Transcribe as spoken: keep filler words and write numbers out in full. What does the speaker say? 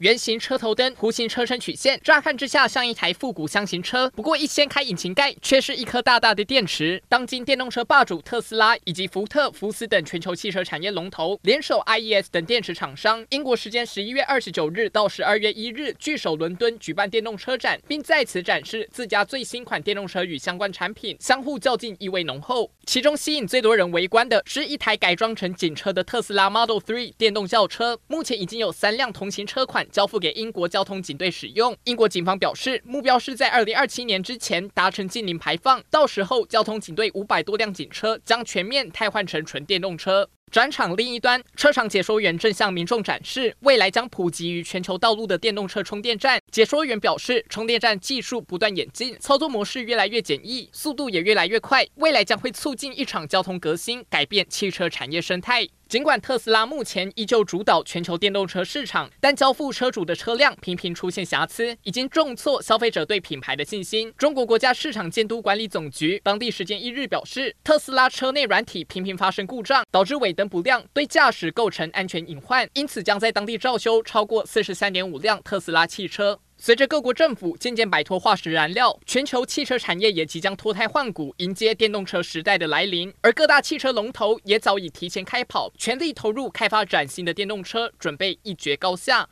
圆形车头灯，弧形车身曲线，乍看之下像一台复古箱型车，不过一掀开引擎盖，却是一颗大大的电池。当今电动车霸主特斯拉以及福特、福斯等全球汽车产业龙头，联手 I E S 等电池厂商，英国时间十一月二十九日到十二月一日，聚首伦敦举办电动车展，并在此展示自家最新款电动车与相关产品，相互较劲意味浓厚。其中吸引最多人围观的是一台改装成警车的特斯拉 Model 三 电动轿车，目前已经有三辆同型车款交付给英国交通警队使用。英国警方表示，目标是在二零二七年之前达成净零排放，到时候交通警队五百多辆警车将全面汰换成纯电动车。展场另一端，车厂解说员正向民众展示未来将普及于全球道路的电动车充电站。解说员表示，充电站技术不断演进，操作模式越来越简易，速度也越来越快，未来将会促进一场交通革新，改变汽车产业生态。尽管特斯拉目前依旧主导全球电动车市场，但交付车主的车辆频频出现瑕疵，已经重挫消费者对品牌的信心。中国国家市场监督管理总局当地时间一日表示，特斯拉车内软体频频发生故障，导致尾灯不亮，对驾驶构成安全隐患，因此将在当地召修超过 四十三点五辆特斯拉汽车。随着各国政府渐渐摆脱化石燃料，全球汽车产业也即将脱胎换骨，迎接电动车时代的来临。而各大汽车龙头也早已提前开跑，全力投入开发崭新的电动车，准备一决高下。